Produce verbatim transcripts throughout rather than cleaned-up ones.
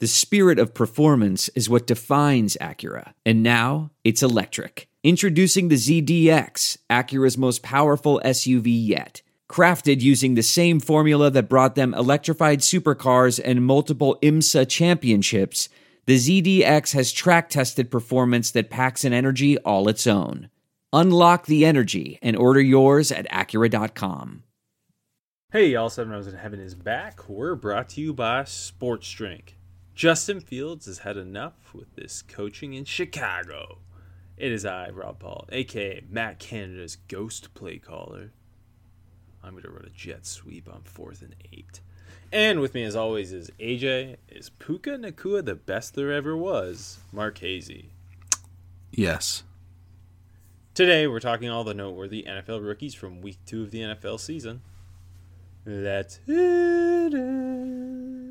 The spirit of performance is what defines Acura. And now, it's electric. Introducing the Z D X, Acura's most powerful S U V yet. Crafted using the same formula that brought them electrified supercars and multiple IMSA championships, the Z D X has track-tested performance that packs an energy all its own. Unlock the energy and order yours at Acura dot com. Hey, y'all, Seven Rams in Heaven is back. We're brought to you by Sports Drink. Justin Fields has had enough with this coaching in Chicago. It is I, Rob Paul, a k a. Matt Canada's ghost play caller. I'm going to run a jet sweep on fourth and eight. And with me, as always, is A J. Is Puka Nacua the best there ever was? Mark Hazy. Yes. Today, we're talking all the noteworthy N F L rookies from week two of the N F L season. Let's hit it.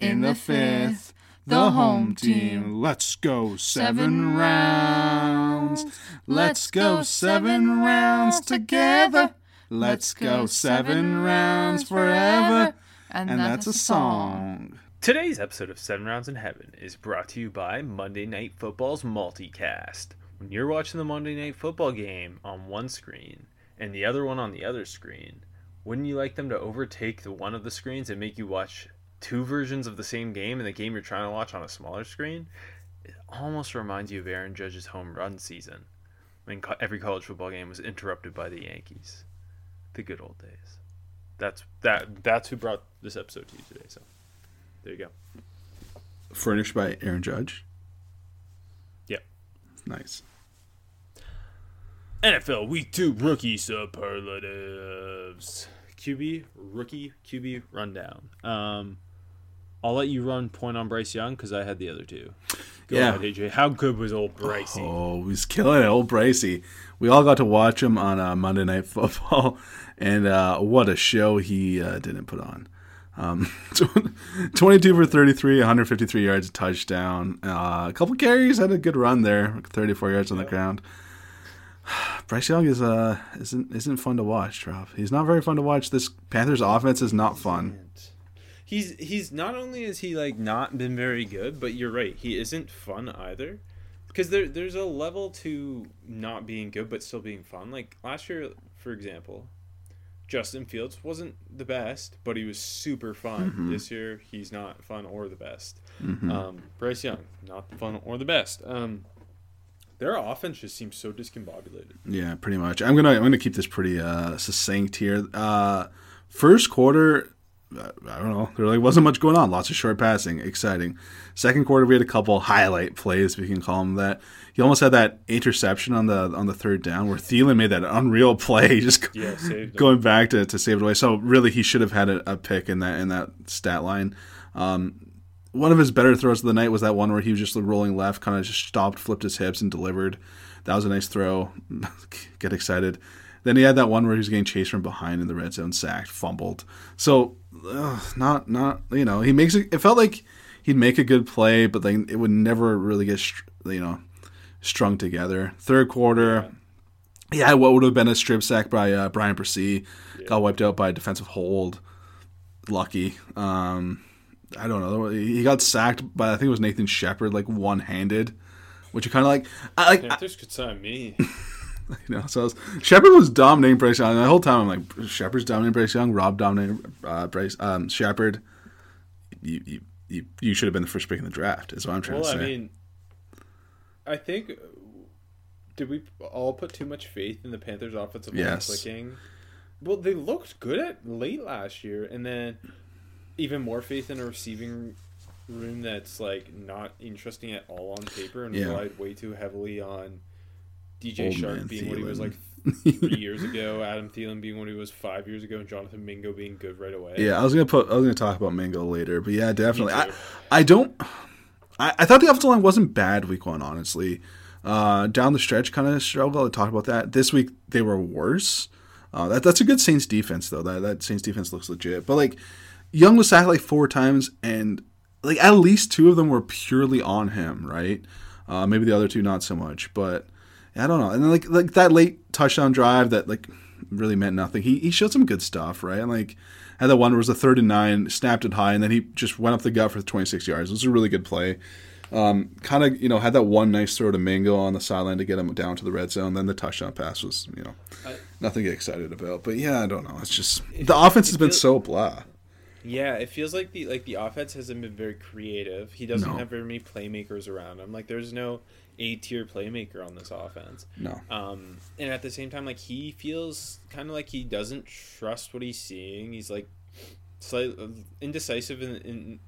in the fifth? The home team. Let's go seven rounds. Let's go seven rounds together. Let's go seven rounds forever. And that's a song. Today's episode of Seven Rounds in Heaven is brought to you by Monday Night Football's multicast. When you're watching the Monday Night Football game on one screen and the other one on the other screen, wouldn't you like them to overtake the one of the screens and make you watch two versions of the same game and the game you're trying to watch on a smaller screen? It almost reminds you of Aaron Judge's home run season when every college football game was interrupted by the Yankees. The good old days. That's that. That's who brought this episode to you today. So there you go. Furnished by Aaron Judge? Yep. Nice. N F L Week two Rookie Superlatives. Q B, Rookie Q B Rundown. Um... I'll let you run point on Bryce Young because I had the other two. Go yeah. ahead, A J. How good was old Brycey? Oh, he's killing it, old Brycey. We all got to watch him on uh, Monday Night Football, and uh, what a show he uh, didn't put on. Um, twenty-two for thirty-three, one fifty-three yards, a touchdown. Uh, a couple carries, had a good run there, thirty-four yards on yeah. the ground. Bryce Young is, uh, isn't, isn't fun to watch, Rob. He's not very fun to watch. This Panthers offense is not fun. He's he's not only is he like not been very good, but you're right, he isn't fun either. Because there there's a level to not being good but still being fun. Like last year, for example, Justin Fields wasn't the best, but he was super fun. Mm-hmm. This year, he's not fun or the best. Mm-hmm. Um, Bryce Young, not fun or the best. Um, their offense just seems so discombobulated. Yeah, pretty much. I'm gonna I'm gonna keep this pretty uh, succinct here. Uh, first quarter. I don't know. There really wasn't much going on. Lots of short passing. Exciting. Second quarter, we had a couple highlight plays, if we can call them that. He almost had that interception on the on the third down where Thielen made that unreal play, just yeah, going back to, to save it away. So really, he should have had a, a pick in that in that stat line. Um, one of his better throws of the night was that one where he was just rolling left, kind of just stopped, flipped his hips, and delivered. That was a nice throw. Get excited. Then he had that one where he was getting chased from behind in the red zone, sacked, fumbled. So ugh, not not you know he makes it. It felt like he'd make a good play, but then it would never really get you know strung together. Third quarter, yeah, yeah what would have been a strip sack by uh, Brian Persee yeah. got wiped out by a defensive hold. Lucky. Um, I don't know. He got sacked by I think it was Nathan Shepard, like one handed, which you kind of like. I like. Panthers could sign me. You know, so I was, Shepard was dominating Bryce Young. And the whole time I'm like, Shepard's dominating Bryce Young. Rob dominating uh, Bryce um, Shepard. You, you you you should have been the first pick in the draft. Is what I'm trying well, to say. I mean, I think did we all put too much faith in the Panthers' offensive line yes. clicking? Well, they looked good at late last year, and then even more faith in a receiving room that's like not interesting at all on paper and yeah. relied way too heavily on D J Old Shark being Thielen. What he was like three years ago, Adam Thielen being what he was five years ago, and Jonathan Mingo being good right away. Yeah, I was gonna put, I was gonna talk about Mingo later, but yeah, definitely. I, I don't, I, I thought the offensive line wasn't bad week one, honestly. Uh, down the stretch, kind of struggle. I talked about that. This week, they were worse. Uh, that That's a good Saints defense, though. That that Saints defense looks legit. But, like, Young was sacked, like, four times, and, like, at least two of them were purely on him, right? Uh, maybe the other two not so much, but I don't know. And, then, like, like that late touchdown drive that, like, really meant nothing. He he showed some good stuff, right? And, like, had that one where it was a third and nine, snapped it high, and then he just went up the gut for twenty-six yards. It was a really good play. Um, kind of, you know, had that one nice throw to Mingo on the sideline to get him down to the red zone. Then the touchdown pass was, you know, I, nothing to get excited about. But yeah, I don't know. It's just it, the offense has feels, been so blah. Yeah, it feels like the like the offense hasn't been very creative. He doesn't no. have very many playmakers around him. Like, there's no A-tier playmaker on this offense. No. Um, and at the same time, like, he feels kind of like he doesn't trust what he's seeing. He's like slightly indecisive in. in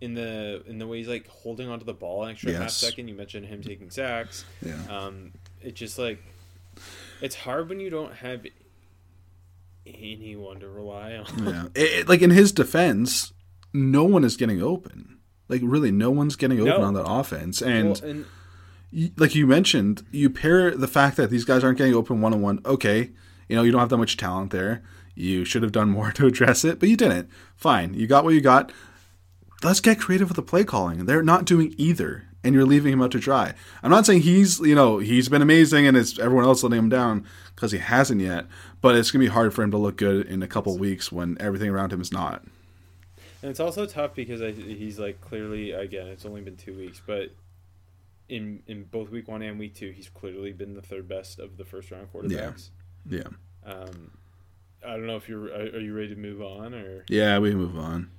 in the in the way he's like holding onto the ball an extra yes. half second. You mentioned him taking sacks. Yeah. Um, it's just like it's hard when you don't have anyone to rely on. Yeah. It, it, like in his defense, no one is getting open. Like really, no one's getting open no. on that offense. And, well, and you, like you mentioned, you pair the fact that these guys aren't getting open one on one. Okay, you know you don't have that much talent there. You should have done more to address it, but you didn't. Fine, you got what you got. Let's get creative with the play calling. They're not doing either, and you're leaving him out to dry. I'm not saying he's, you know, he's been amazing and it's everyone else letting him down because he hasn't yet, but it's going to be hard for him to look good in a couple of weeks when everything around him is not. And it's also tough because I, he's, like, clearly, again, it's only been two weeks, but in in both week one and week two, he's clearly been the third best of the first-round quarterbacks. Yeah. yeah. Um, I don't know if you're – are you ready to move on? Or Yeah, we can move on.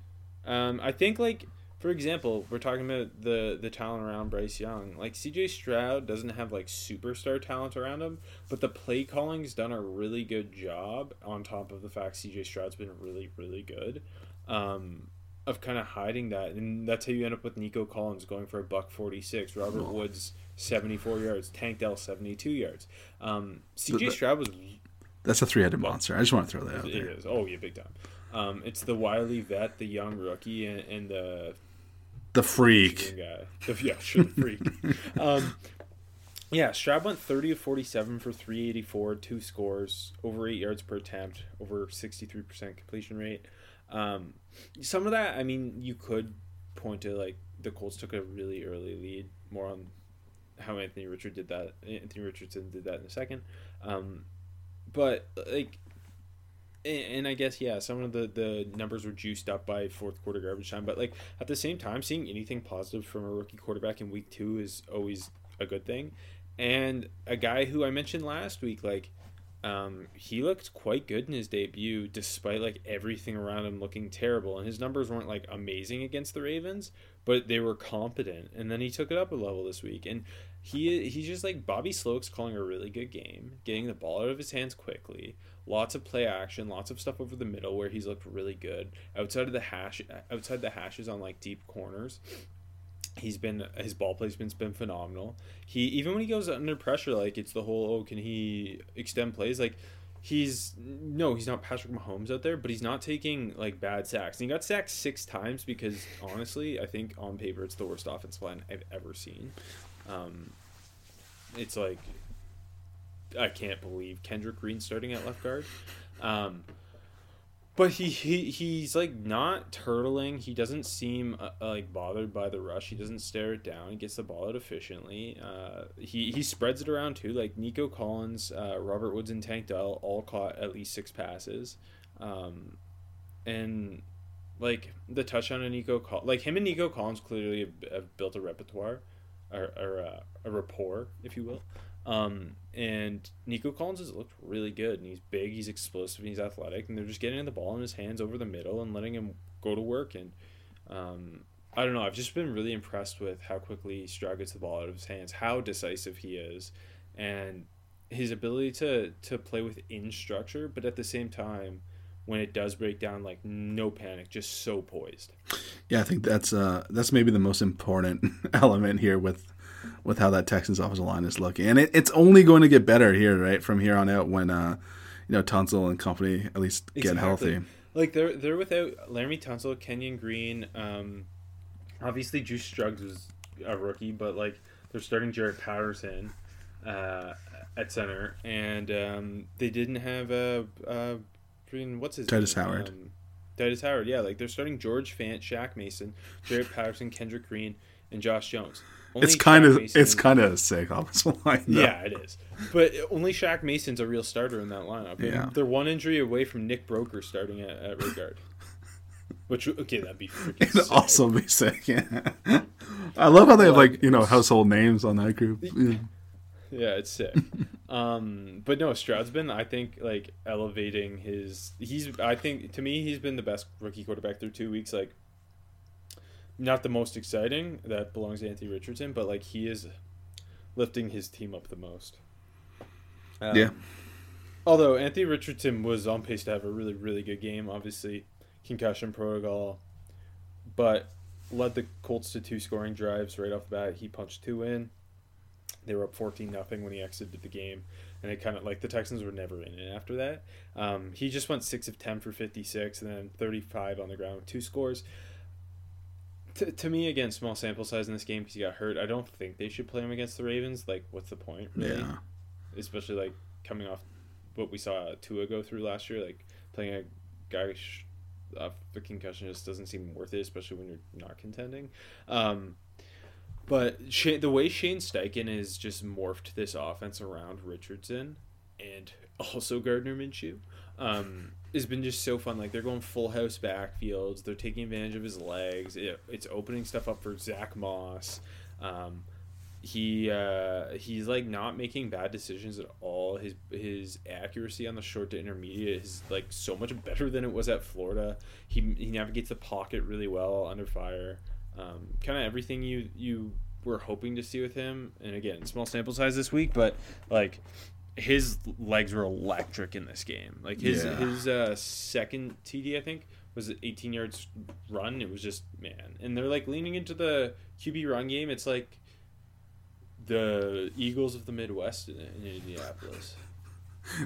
Um, I think, like, for example, we're talking about the, the talent around Bryce Young. Like, C J Stroud doesn't have, like, superstar talent around him, but the play calling's done a really good job on top of the fact C J Stroud's been really, really good um, of kind of hiding that. And that's how you end up with Nico Collins going for a buck forty-six, Robert oh. Woods seventy-four yards, Tank Dell seventy-two yards. Um, C J Stroud was... That's a three-headed monster. I just want to throw that out there. It is. Oh, yeah, big time. Um, it's the wily vet, the young rookie, and, and the the freak guy. The, yeah, sure, the freak. um, yeah, Stroud went thirty of forty-seven for three eighty-four, two scores, over eight yards per attempt, over sixty-three percent completion rate. Um, some of that, I mean, you could point to like the Colts took a really early lead. More on how Anthony Richard did that. Anthony Richardson did that in a second, um, but like. And I guess, yeah, some of the, the numbers were juiced up by fourth quarter garbage time. But, like, at the same time, seeing anything positive from a rookie quarterback in week two is always a good thing. And a guy who I mentioned last week, like, um, he looked quite good in his debut despite, like, everything around him looking terrible. And his numbers weren't, like, amazing against the Ravens, but they were competent. And then he took it up a level this week. And he he's just, like, Bobby Sloak's calling a really good game, getting the ball out of his hands quickly. Lots of play action, lots of stuff over the middle where he's looked really good. Outside of the hash, outside the hashes on like deep corners, he's been his ball placement's been phenomenal. He even when he goes under pressure, like it's the whole oh can he extend plays? Like he's no, he's not Patrick Mahomes out there, but he's not taking like bad sacks. And he got sacked six times because honestly, I think on paper it's the worst offensive line I've ever seen. Um, it's like. I can't believe Kendrick Green starting at left guard. Um, but he, he he's, like, not turtling. He doesn't seem, uh, like, bothered by the rush. He doesn't stare it down. He gets the ball out efficiently. Uh, he, he spreads it around, too. Like, Nico Collins, uh, Robert Woods, and Tank Dell all caught at least six passes. Um, and, like, the touchdown on Nico Collins. Like, him and Nico Collins clearly have, have built a repertoire or, or uh, a rapport, if you will. Um, and Nico Collins has looked really good, and he's big, he's explosive, and he's athletic, and they're just getting the ball in his hands over the middle and letting him go to work. And um, I don't know, I've just been really impressed with how quickly Stroud gets the ball out of his hands, how decisive he is, and his ability to, to play within structure, but at the same time, when it does break down, like no panic, just so poised. Yeah, I think that's uh, that's maybe the most important element here with with how that Texans offensive line is looking. And it, it's only going to get better here, right, from here on out when, uh, you know, Tunsil and company at least get exactly. healthy. Like, they're they're without Laramie Tunsil, Kenyon Green. Um, obviously, Juice Struggs was a rookie, but like they're starting Jared Patterson uh, at center, and um, they didn't have a, a what's his Titus name? Howard. Um, Titus Howard, yeah, like they're starting George Fant, Shaq Mason, Jared Patterson, Kendrick Green, and Josh Jones. Only it's Shaq kind of Mason, it's kind of sick offensive line. Though. Yeah, it is. But only Shaq Mason's a real starter in that lineup. Yeah. And they're one injury away from Nick Broker starting at, at right guard. Which okay, that'd be freaking It'd sick. Also be sick. Yeah. I love how they have like you know household names on that group. Yeah, yeah it's sick. um, but no, Stroud's been I think like elevating his. He's I think to me he's been the best rookie quarterback through two weeks. Like, not the most exciting, that belongs to Anthony Richardson, but like he is lifting his team up the most. Um, yeah. Although Anthony Richardson was on pace to have a really really good game, obviously. Concussion protocol, but led the Colts to two scoring drives right off the bat. He punched two in. They were up fourteen nothing when he exited the game, and it kind of like the Texans were never in it after that. Um, he just went six of ten for fifty-six and then thirty-five on the ground with two scores. T- to me, again, small sample size in this game because he got hurt. I don't think they should play him against the Ravens. Like, what's the point, really? Yeah. Especially like coming off what we saw Tua go through last year, like playing a guy. Sh- Uh, the concussion just doesn't seem worth it, especially when you're not contending. Um, but Shane, the way Shane Steichen has just morphed this offense around Richardson and also Gardner Minshew um, has been just so fun. Like, they're going full house backfields. They're taking advantage of his legs. It, it's opening stuff up for Zach Moss. Um, he uh, he's, like, not making bad decisions at all. His his accuracy on the short to intermediate is, like, so much better than it was at Florida. He he navigates the pocket really well under fire. Um, kind of everything you, you were hoping to see with him. And, again, small sample size this week, but, like, his legs were electric in this game. Like, his, yeah. his uh, second T D, I think, was eighteen yards run. It was just, man. And they're, like, leaning into the Q B run game. It's, like, the Eagles of the Midwest in, in Indianapolis.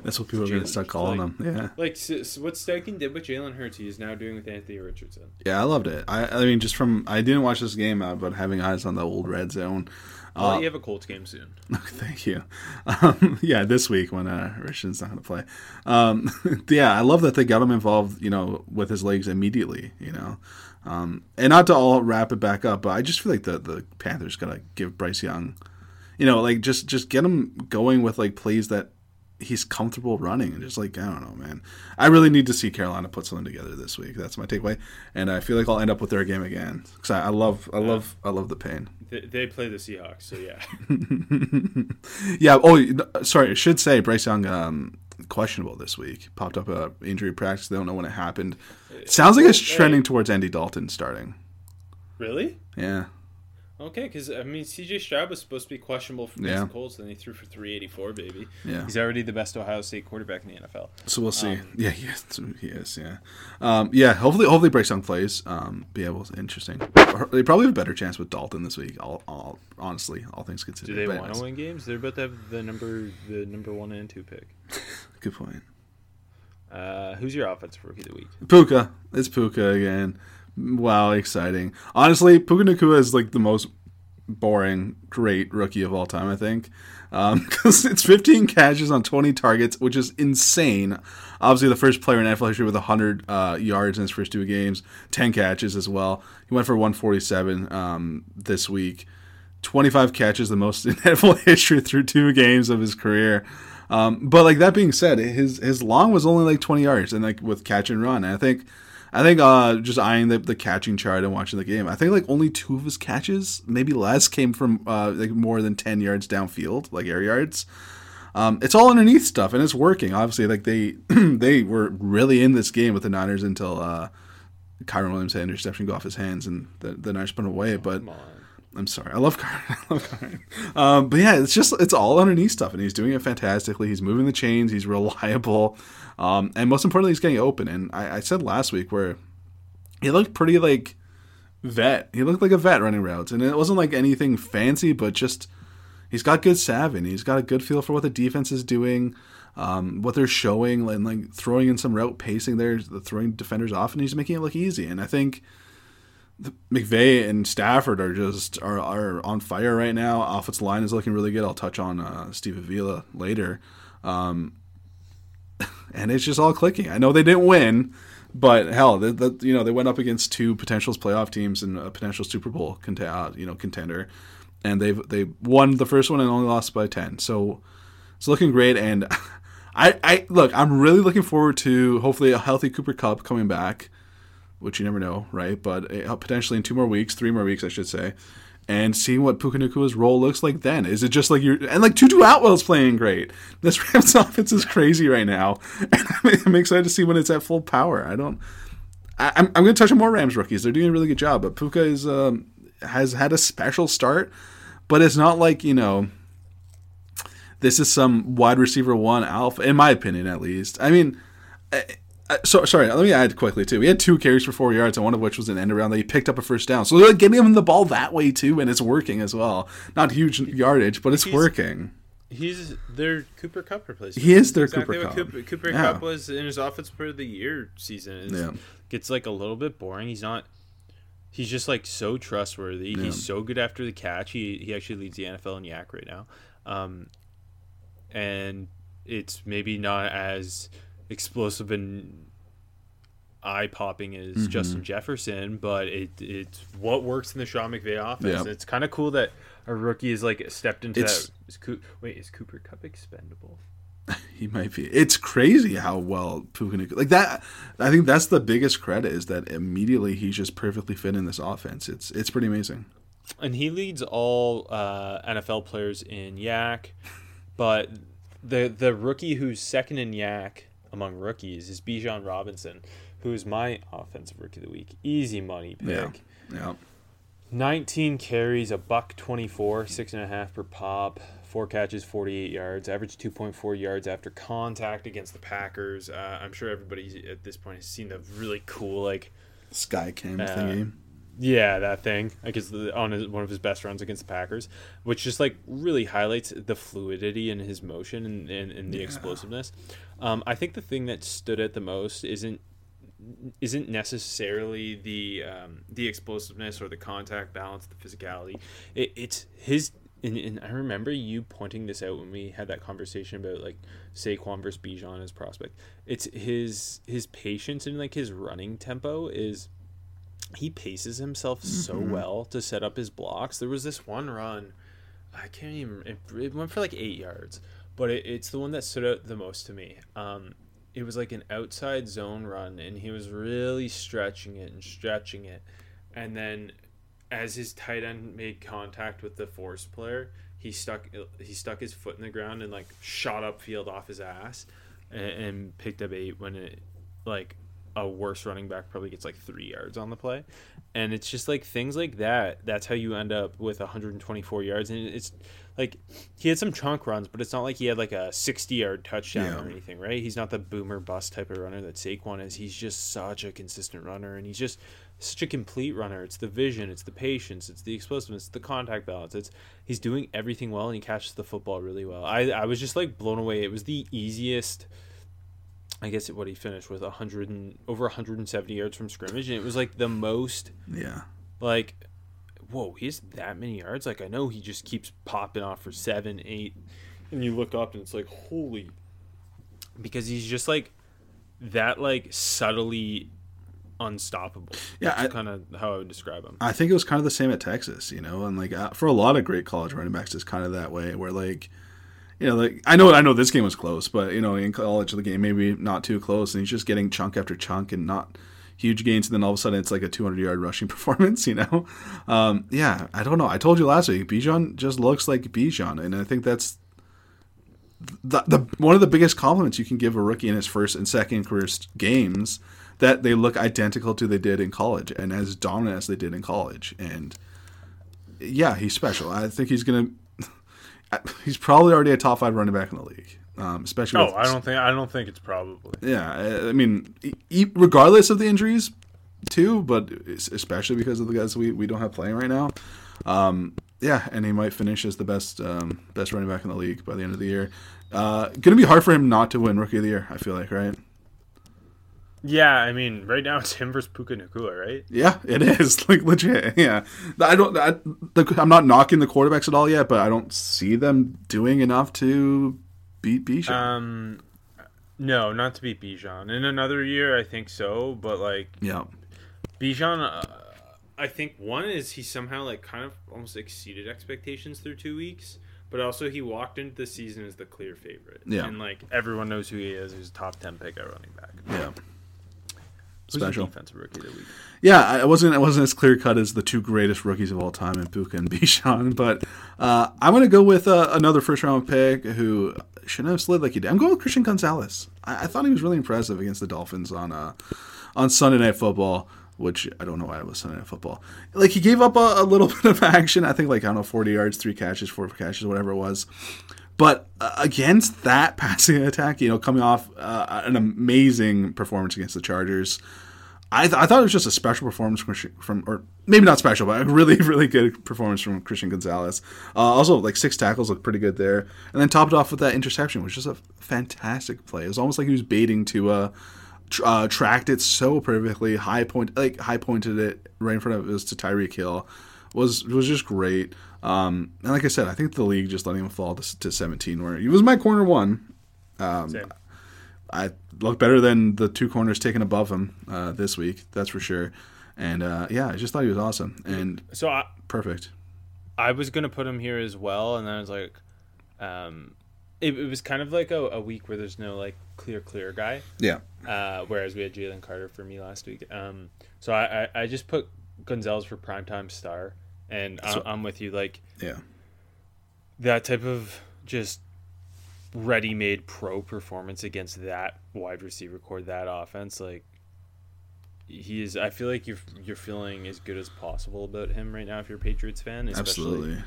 That's what people are going to start calling like, them. Yeah, like so, so what Steichen did with Jalen Hurts, he is now doing with Anthony Richardson. Yeah, I loved it. I, I mean, just from I didn't watch this game, out, but having eyes on the old red zone. Well, uh, you have a Colts game soon. Thank you. Um, yeah, this week when uh, Richardson's not going to play. Um, yeah, I love that they got him involved. You know, with his legs immediately. You know. Um, and not to all wrap it back up, but I just feel like the the Panthers got to give Bryce Young. You know, like, just, just get him going with, like, plays that he's comfortable running. And just, like, I don't know, man. I really need to see Carolina put something together this week. That's my takeaway. And I feel like I'll end up with their game again. Because I, I love I love, I love, love the pain. They, they play the Seahawks, so yeah. yeah, oh, sorry, I should say Bryce Young, um, questionable this week. Popped up a injury practice. They don't know when it happened. It sounds like it's trending towards Andy Dalton starting. Really? Yeah. Okay, because, I mean, C J Stroud was supposed to be questionable for yeah. the Colts, and he threw for three eighty-four, baby. Yeah. He's already the best Ohio State quarterback in the N F L. So we'll see. Um, yeah, he is, he is yeah. Um, yeah, hopefully hopefully Bryce Young plays. Um, yeah, well, interesting. They probably have a better chance with Dalton this week, all, all, honestly, all things considered. Do they but want anyways. to win games? They're about to have the number the number one and two pick. Good point. Uh, who's your offensive rookie of the week? Puka. It's Puka again. Wow, exciting. Honestly, Puka Nacua is like the most boring, great rookie of all time, I think. Because um, it's fifteen catches on twenty targets, which is insane. Obviously, the first player in N F L history with one hundred uh, yards in his first two games, ten catches as well. He went for one forty-seven um, this week. twenty-five catches, the most in N F L history through two games of his career. Um, but like that being said, his his long was only like twenty yards, and like with catch and run, and I think. I think uh, just eyeing the, the catching chart and watching the game, I think like only two of his catches, maybe less, came from uh, like more than ten yards downfield, like air yards. Um, it's all underneath stuff, and it's working. Obviously, like they they were really in this game with the Niners until uh, Kyron Williams had interception go off his hands, and the, the Niners put him away. But I'm sorry, I love Kyron. I love Kyron. Um, but yeah, it's just it's all underneath stuff, and he's doing it fantastically. He's moving the chains. He's reliable. Um, and most importantly, he's getting open. And I, I said last week where he looked pretty like vet. He looked like a vet running routes. And it wasn't like anything fancy, but just he's got good savvy. And he's got a good feel for what the defense is doing, um, what they're showing, and like throwing in some route pacing there, throwing defenders off. And he's making it look easy. And I think McVay and Stafford are just are, are on fire right now. Offensive line is looking really good. I'll touch on uh, Steve Avila later. Um, and it's just all clicking. I know they didn't win, but hell, the, the, you know, they went up against two potential playoff teams and a potential Super Bowl cont- uh, you know contender, and they've they won the first one and only lost by ten. So it's looking great. And I, I look, I'm really looking forward to hopefully a healthy Cooper Kupp coming back, which you never know, right? But uh, potentially in two more weeks, three more weeks, I should say, and seeing what Puka Nacua's role looks like then. Is it just like you're... And like Tutu Atwell's playing great. This Rams offense is crazy right now. And I'm excited to see when it's at full power. I don't... I, I'm, I'm going to touch on more Rams rookies. They're doing a really good job. But Puka is um, has had a special start. But it's not like, you know... This is some wide receiver one alpha, in my opinion, at least. I mean... I, So sorry, let me add quickly too. He had two carries for four yards, and one of which was an end around that he picked up a first down. So they're like getting him the ball that way too, and it's working as well. Not huge yardage, but it's he's, working. He's their Cooper Kupp replacement. He is their exactly Cooper Kupp. Cooper, Cooper yeah. Kupp was in his offense for the year season. It yeah. gets like a little bit boring. He's not. He's just like so trustworthy. Yeah. He's so good after the catch. He he actually leads the N F L in yak right now, um, and it's maybe not as explosive and eye-popping as mm-hmm. Justin Jefferson, but it it's what works in the Sean McVay offense. Yep. It's kind of cool that a rookie is like stepped into it's, that. Is Co- wait, is Cooper Kupp expendable? He might be. It's crazy how well Puka Nacua, like that. I think that's the biggest credit is that immediately he's just perfectly fit in this offense. It's it's pretty amazing. And he leads all uh, N F L players in yak, but the the rookie who's second in yak among rookies is Bijan Robinson, who is my offensive rookie of the week. Easy money pick. Yeah. yeah. nineteen carries, a buck twenty-four, six and a half per pop, four catches, forty-eight yards, average two point four yards after contact against the Packers. Uh, I'm sure everybody at this point has seen the really cool like sky cam uh, thingy. Yeah, that thing. I guess the, on his, one of his best runs against the Packers, which just like really highlights the fluidity in his motion and, and, and the yeah. explosiveness. Um, I think the thing that stood out the most isn't isn't necessarily the um, the explosiveness or the contact balance, the physicality. It, it's his. And, and I remember you pointing this out when we had that conversation about like Saquon versus Bijan as prospect. It's his his patience and like his running tempo is. He paces himself so mm-hmm. well to set up his blocks. There was this one run, I can't even. It, it went for like eight yards, but it, it's the one that stood out the most to me. Um, it was like an outside zone run, and he was really stretching it and stretching it, and then as his tight end made contact with the force player, he stuck he stuck his foot in the ground and like shot upfield off his ass, and, and picked up eight when it like. A worse running back probably gets like three yards on the play. And it's just like things like that. That's how you end up with one hundred twenty-four yards. And it's like he had some chunk runs, but it's not like he had like a sixty-yard touchdown yeah. or anything, right? He's not the boomer bust type of runner that Saquon is. He's just such a consistent runner, and he's just such a complete runner. It's the vision, it's the patience, it's the explosiveness, it's the contact balance. It's he's doing everything well, and he catches the football really well. I, I was just like blown away. It was the easiest – I guess what he finished with one hundred and over one hundred seventy yards from scrimmage, and it was like the most. Yeah. Like, whoa, he has that many yards. Like I know he just keeps popping off for seven, eight, and you look up and it's like holy, because he's just like that, like subtly unstoppable. Yeah, that's kind of how I would describe him. I think it was kind of the same at Texas, you know, and like for a lot of great college running backs, it's kind of that way where like. You know, like I know, I know this game was close, but you know, in college, the game maybe not too close, and he's just getting chunk after chunk and not huge gains, and then all of a sudden, it's like a two hundred-yard rushing performance. You know, um, yeah, I don't know. I told you last week, Bijan just looks like Bijan, and I think that's the, the one of the biggest compliments you can give a rookie in his first and second career games, that they look identical to they did in college and as dominant as they did in college. And yeah, he's special. I think he's gonna. He's probably already a top five running back in the league, um, especially. Oh, with, I don't think I don't think it's probably. Yeah, I mean, regardless of the injuries, too, but especially because of the guys we, we don't have playing right now. Um, yeah, and he might finish as the best um, best running back in the league by the end of the year. Uh, gonna be hard for him not to win Rookie of the Year. I feel like, right? Yeah, I mean, right now it's him versus Puka Nacua, right? Yeah, it is. Like, legit, yeah. I don't, I, the, I'm not knocking the quarterbacks at all yet, but I don't see them doing enough to beat Bijan. Um, no, not to beat Bijan. In another year, I think so, but, like, yeah, Bijan, uh, I think, one, is he somehow, like, kind of almost exceeded expectations through two weeks, but also he walked into the season as the clear favorite. Yeah. And, like, everyone knows who he is. He's a top ten pick at running back. Yeah. Special. Defensive rookie of the week. Yeah, it wasn't it wasn't as clear cut as the two greatest rookies of all time in Puka and Bijan, but uh, I'm going to go with uh, another first round pick who shouldn't have slid like he did. I'm going with Christian Gonzalez. I, I thought he was really impressive against the Dolphins on uh, on Sunday Night Football, which I don't know why it was Sunday Night Football. Like, he gave up a, a little bit of action. I think like I don't know forty yards, three catches, four catches, whatever it was. But against that passing attack, you know, coming off uh, an amazing performance against the Chargers, I, th- I thought it was just a special performance from, from, or maybe not special, but a really, really good performance from Christian Gonzalez. Uh, also, like, six tackles looked pretty good there. And then topped off with that interception, which was a fantastic play. It was almost like he was baiting to uh, tr- uh, tracked it so perfectly, high point, like high pointed it right in front of us to Tyreek Hill. Was was just great. Um, and like I said, I think the league just letting him fall to, to seventeen, where he was my corner one. Um, I looked better than the two corners taken above him uh, this week, that's for sure. And uh, yeah, I just thought he was awesome and so I, perfect. I was gonna put him here as well, and then I was like, um, it, it was kind of like a, a week where there's no like clear clear guy. Yeah. Uh, whereas we had Jalen Carter for me last week. Um, so I, I, I just put Gonzalez for primetime star. And I'm, I'm with you, like, yeah, that type of just ready-made pro performance against that wide receiver core, that offense, like, he is. I feel like you're you're feeling as good as possible about him right now if you're a Patriots fan, especially absolutely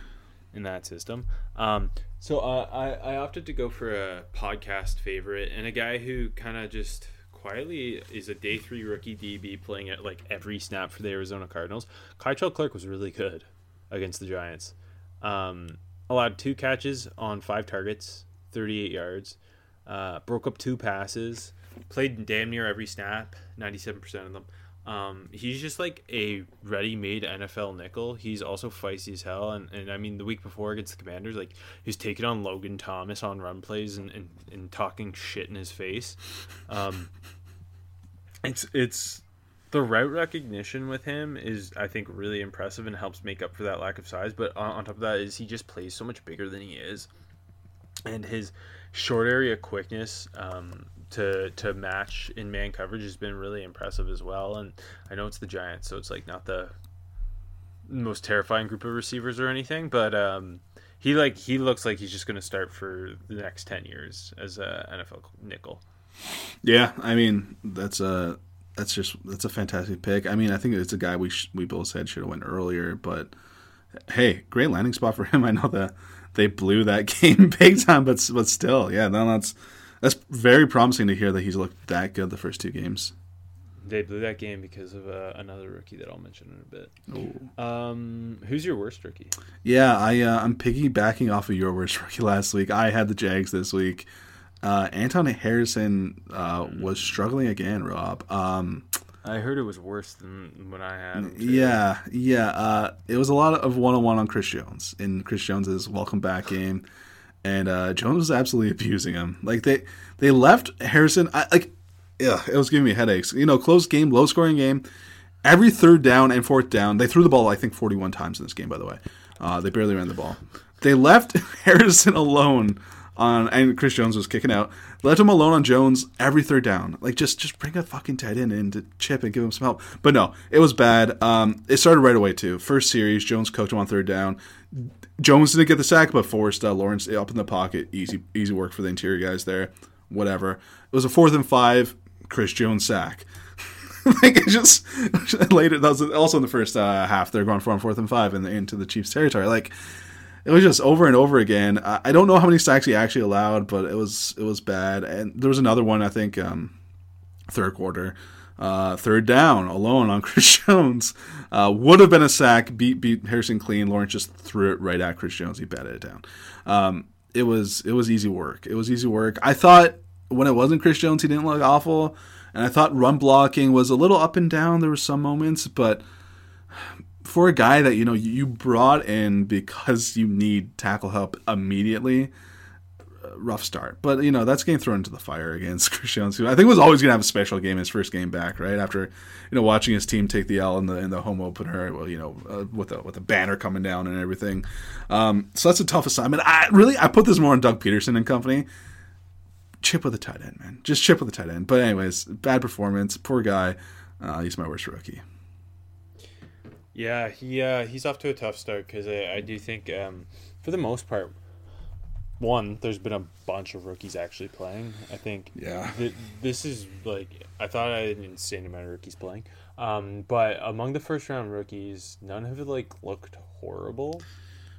in that system. Um, so uh, I I opted to go for a podcast favorite and a guy who kind of just quietly is a day three rookie D B playing at like every snap for the Arizona Cardinals. Kaitrell Clark was really good against the Giants. Um, allowed two catches on five targets, thirty-eight yards, uh, broke up two passes, played damn near every snap, ninety-seven percent of them. Um, he's just like a ready-made N F L nickel. He's also feisty as hell. And, and I mean, the week before against the Commanders, like, he was taking on Logan Thomas on run plays and, and, and talking shit in his face. Um, it's, it's the route recognition with him is, I think, really impressive and helps make up for that lack of size. But on, on top of that is he just plays so much bigger than he is. And his short area quickness, um, to to match in man coverage has been really impressive as well. And I know it's the Giants, so it's like not the most terrifying group of receivers or anything, but um he like he looks like he's just going to start for the next ten years as a N F L nickel. Yeah, I mean, that's a that's just that's a fantastic pick. I mean, I think it's a guy we sh- we both said should have went earlier, but hey, great landing spot for him. I know that they blew that game big time, but but still, yeah, no, that's That's very promising to hear that he's looked that good the first two games. They blew that game because of uh, another rookie that I'll mention in a bit. Ooh. Um, who's your worst rookie? Yeah, I, uh, I'm piggybacking off of your worst rookie last week. I had the Jags this week. Uh, Anton Harrison uh, was struggling again, Rob. Um, I heard it was worse than when I had him. Too. Yeah, yeah. Uh, it was a lot of one-on-one on Chris Jones in Chris Jones's welcome back game. And uh, Jones was absolutely abusing him. Like, they, they left Harrison. I, like, yeah, it was giving me headaches. You know, close game, low scoring game. Every third down and fourth down, they threw the ball I think forty-one times in this game. By the way, uh, they barely ran the ball. They left Harrison alone on, and Chris Jones was kicking out. Left him alone on Jones every third down. Like, just just bring a fucking tight end in to chip and give him some help. But no, it was bad. Um, it started right away too. First series, Jones cooked him on third down. Jones didn't get the sack, but forced uh, Lawrence up in the pocket. Easy, easy work for the interior guys there. Whatever. It was a fourth and five. Chris Jones sack. Like, it just later. That was also in the first uh, half. They're going for on fourth and five and into the Chiefs' territory. Like, it was just over and over again. I, I don't know how many sacks he actually allowed, but it was it was bad. And there was another one. I think um, third quarter. Uh, third down alone on Chris Jones uh, would have been a sack. Beat beat Harrison clean. Lawrence just threw it right at Chris Jones. He batted it down. Um, it was it was easy work. It was easy work. I thought when it wasn't Chris Jones, he didn't look awful. And I thought run blocking was a little up and down. There were some moments, but for a guy that, you know, you brought in because you need tackle help immediately, rough start. But, you know, that's getting thrown into the fire against Christian Gonzalez. I think was always going to have a special game his first game back, right? After, you know, watching his team take the L in the in the home opener, well, you know, uh, with a with a banner coming down and everything. Um, so that's a tough assignment. I really, I put this more on Doug Peterson and company. Chip with a tight end, man. Just chip with a tight end. But anyways, bad performance. Poor guy. Uh, he's my worst rookie. Yeah, he uh, he's off to a tough start because I, I do think, um, for the most part, one, there's been a bunch of rookies actually playing. I think yeah. th- this is like, I thought I had an insane amount of rookies playing. Um, but among the first-round rookies, none have, like, looked horrible.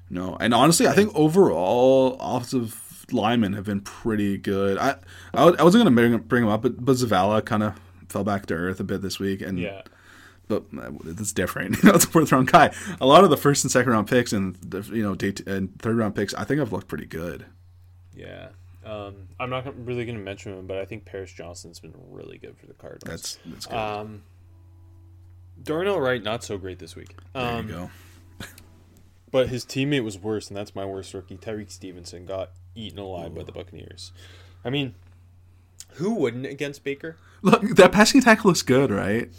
No, and honestly, I think overall offensive linemen have been pretty good. I I, I wasn't going to bring, bring them up, but, but Zavala kind of fell back to earth a bit this week. And yeah. But it's different. You know, it's a fourth round guy. A lot of the first and second round picks, and the, you know, day t- and third round picks, I think I've looked pretty good. Yeah, um, I'm not really going to mention him, but I think Paris Johnson's been really good for the Cardinals. That's that's good. Um, Darnell Wright not so great this week. Um, there you go. But his teammate was worse, and that's my worst rookie. Tyreek Stevenson got eaten alive Ooh. by the Buccaneers. I mean, who wouldn't against Baker? Look, that passing attack looks good, right?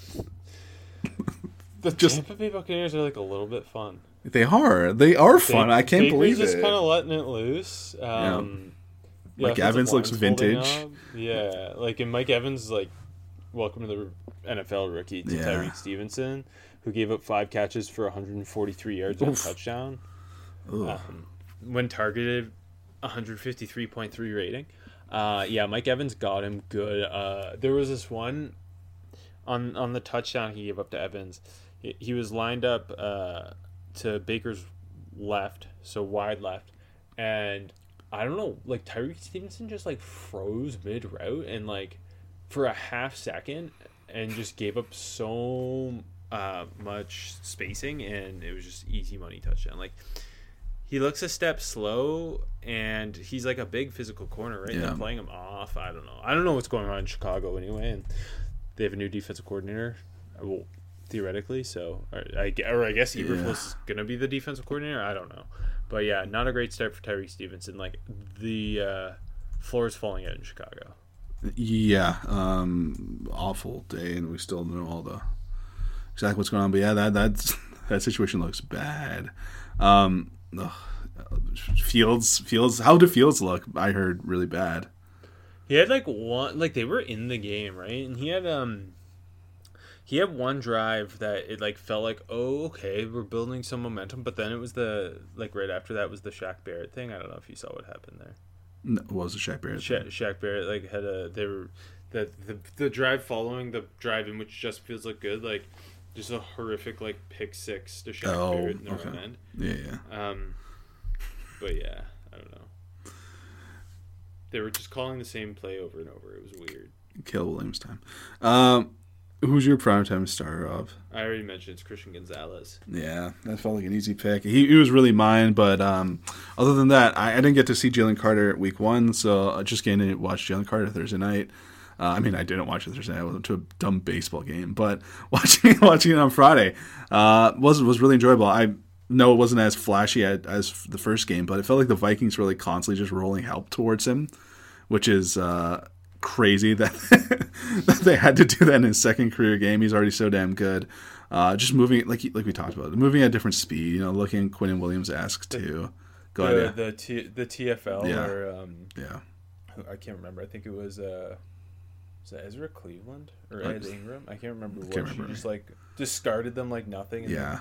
The just, Tampa Bay Buccaneers are like a little bit fun. They are. They are fun. They, I can't Baker's believe it. Just kind of letting it loose. Um, yeah. Mike yeah, Evans looks vintage. Yeah, like and Mike Evans is like, welcome to the N F L rookie to yeah. Tyreek Stevenson, who gave up five catches for one hundred forty-three yards Oof. and a touchdown. Um, when targeted, one fifty-three point three rating. Uh, yeah, Mike Evans got him good. Uh, there was this one. On on the touchdown he gave up to Evans, he, he was lined up uh, to Baker's left, so wide left, and I don't know, like Tyreek Stevenson just like froze mid route and like for a half second and just gave up so uh, much spacing, and it was just easy money touchdown. Like he looks a step slow, and he's like a big physical corner, right? Yeah. They're playing him off. I don't know. I don't know what's going on in Chicago anyway, and. They have a new defensive coordinator, well, theoretically. So, or I, or I guess Eberflus yeah. is gonna be the defensive coordinator. I don't know, but yeah, not a great start for Tyreek Stevenson. Like the uh, floor is falling out in Chicago. Yeah, um, awful day, and we still don't know all the exactly what's going on. But yeah, that that's that situation looks bad. Um, ugh, Fields, Fields, how do Fields look? I heard really bad. He had like one, like they were in the game, right? And he had um, he had one drive that it like felt like, oh, okay, we're building some momentum. But then it was the like right after that was the Shaq Barrett thing. I don't know if you saw what happened there. No, what was the Shaq Barrett? Sha- thing? Shaq Barrett like had a they were the, the the drive following the drive in which just feels like good, like just a horrific like pick six to Shaq oh, Barrett in the okay. end. Yeah, yeah. Um, but yeah, I don't know. They were just calling the same play over and over. It was weird. Kill Williams time. Um, who's your primetime star, Rob? I already mentioned it's Christian Gonzalez. Yeah, that felt like an easy pick. He, he was really mine, but um, other than that, I, I didn't get to see Jalen Carter week one, so I just getting to watch Jalen Carter Thursday night. Uh, I mean, I didn't watch it Thursday night. I went to a dumb baseball game, but watching watching it on Friday uh, was was really enjoyable. I. No, it wasn't as flashy as the first game, but it felt like the Vikings were like constantly just rolling help towards him, which is uh, crazy that, that they had to do that in his second career game. He's already so damn good. Uh, just moving, like like we talked about, moving at a different speed, you know, looking at Quinnen Williams-esque too. Go the, ahead. The, T, the T F L yeah. or um, yeah. I can't remember. I think it was, uh, was that Ezra Cleveland or Ed Ingram? I can't remember. I can't remember. She just like discarded them like nothing. And yeah. Then,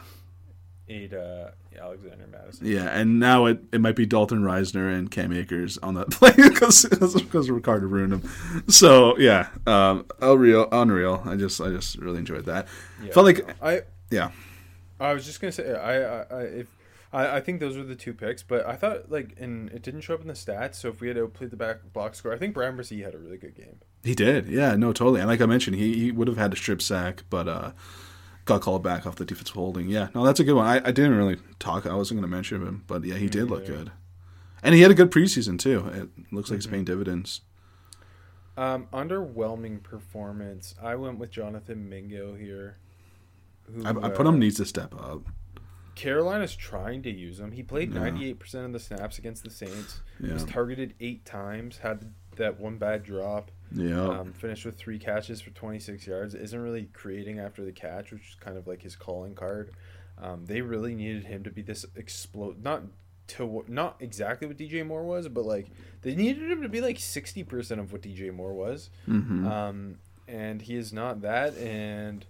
Eight, uh, Alexander Madison. Yeah, and now it, it might be Dalton Reisner and Cam Akers on that play because, because Ricardo ruined him. So yeah, um, unreal, unreal. I just I just really enjoyed that. Yeah, Felt like I yeah. I was just gonna say I I I, if, I I think those were the two picks, but I thought like and it didn't show up in the stats. So if we had to play the back block score, I think Brian Brzee had a really good game. He did, yeah, no, totally. And like I mentioned, he he would have had a strip sack, but. Uh, Got called back off the defensive holding. Yeah, no, that's a good one. I, I didn't really talk. I wasn't going to mention him, but yeah, he did look yeah. good. And he had a good preseason, too. It looks like mm-hmm. it's paying dividends. Um, underwhelming performance. I went with Jonathan Mingo here. Who, I, I put him uh, needs to step up. Carolina's trying to use him. He played ninety-eight percent of the snaps against the Saints. Yeah. He was targeted eight times, had that one bad drop. Yeah. Um, finished with three catches for twenty-six yards. Isn't really creating after the catch, which is kind of like his calling card. Um, they really needed him to be this explode, not to not exactly what D J Moore was, but like they needed him to be like sixty percent of what D J Moore was. Mm-hmm. Um, and he is not that. And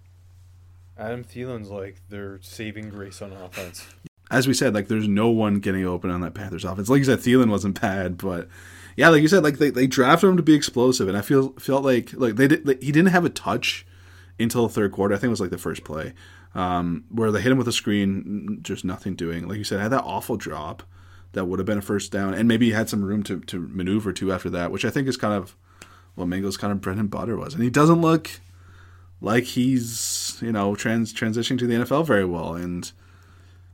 Adam Thielen's like their saving grace on offense. As we said, like there's no one getting open on that Panthers offense. Like you said, Thielen wasn't bad, but yeah, like you said, like they, they drafted him to be explosive, and I feel felt like like they did. Like, he didn't have a touch until the third quarter. I think it was like the first play, um, where they hit him with a screen, just nothing doing. Like you said, had that awful drop that would have been a first down, and maybe he had some room to to maneuver to after that, which I think is kind of what Mingo's kind of bread and butter was, and he doesn't look like he's, you know, trans transitioning to the N F L very well, and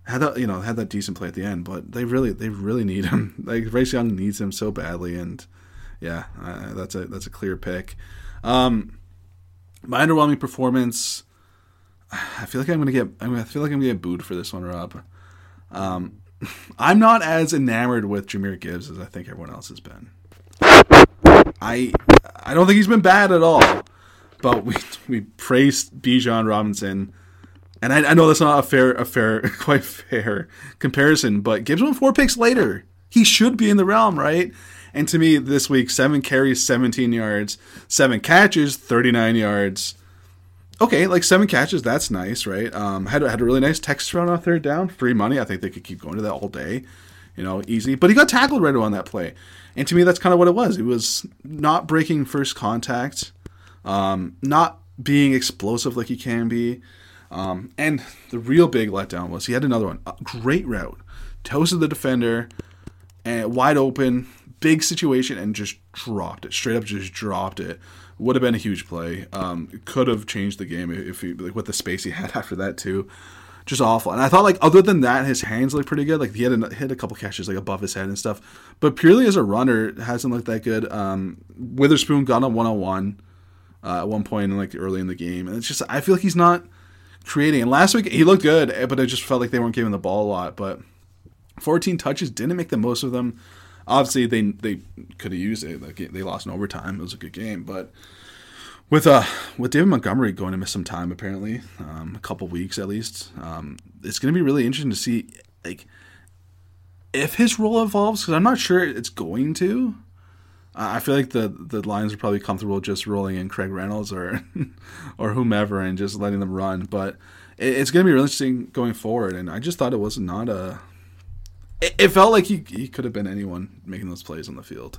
had that, you know, had that decent play at the end, but they really they really need him. Like Bryce Young needs him so badly, and yeah, uh, that's a that's a clear pick. Um, my underwhelming performance. I feel like I'm gonna get. I feel like I'm gonna get booed for this one, Rob. Um, I'm not as enamored with Jahmyr Gibbs as I think everyone else has been. I I don't think he's been bad at all. But we we praised Bijan Robinson, and I, I know that's not a fair, a fair, quite fair comparison. But Gibbs went four picks later. He should be in the realm, right? And to me, this week, seven carries, seventeen yards, seven catches, thirty-nine yards. Okay, like seven catches, that's nice, right? Um, had had a really nice text run on third down, free money. I think they could keep going to that all day, you know, easy. But he got tackled right on that play, and to me, that's kind of what it was. It was not breaking first contact. Um, not being explosive like he can be. Um, and the real big letdown was he had another one. A great route. Toasted the defender, and wide open, big situation, and just dropped it. Straight up just dropped it. Would have been a huge play. Um, could have changed the game if he, like with the space he had after that too. Just awful. And I thought, like, other than that, his hands looked pretty good. Like, he had a, hit a couple catches, like, above his head and stuff. But purely as a runner, hasn't looked that good. Um, Witherspoon got on one-on-one. Uh, at one point, like early in the game, and it's just I feel like he's not creating. And last week he looked good, but I just felt like they weren't giving the ball a lot. But fourteen touches, didn't make the most of them. Obviously, they they could have used it. Like they lost in overtime. It was a good game, but with uh with David Montgomery going to miss some time apparently, um, a couple weeks at least, um, it's going to be really interesting to see like if his role evolves because I'm not sure it's going to. I feel like the, the Lions are probably comfortable just rolling in Craig Reynolds or or whomever and just letting them run. But it, it's going to be really interesting going forward. And I just thought it was not a – it felt like he, he could have been anyone making those plays on the field.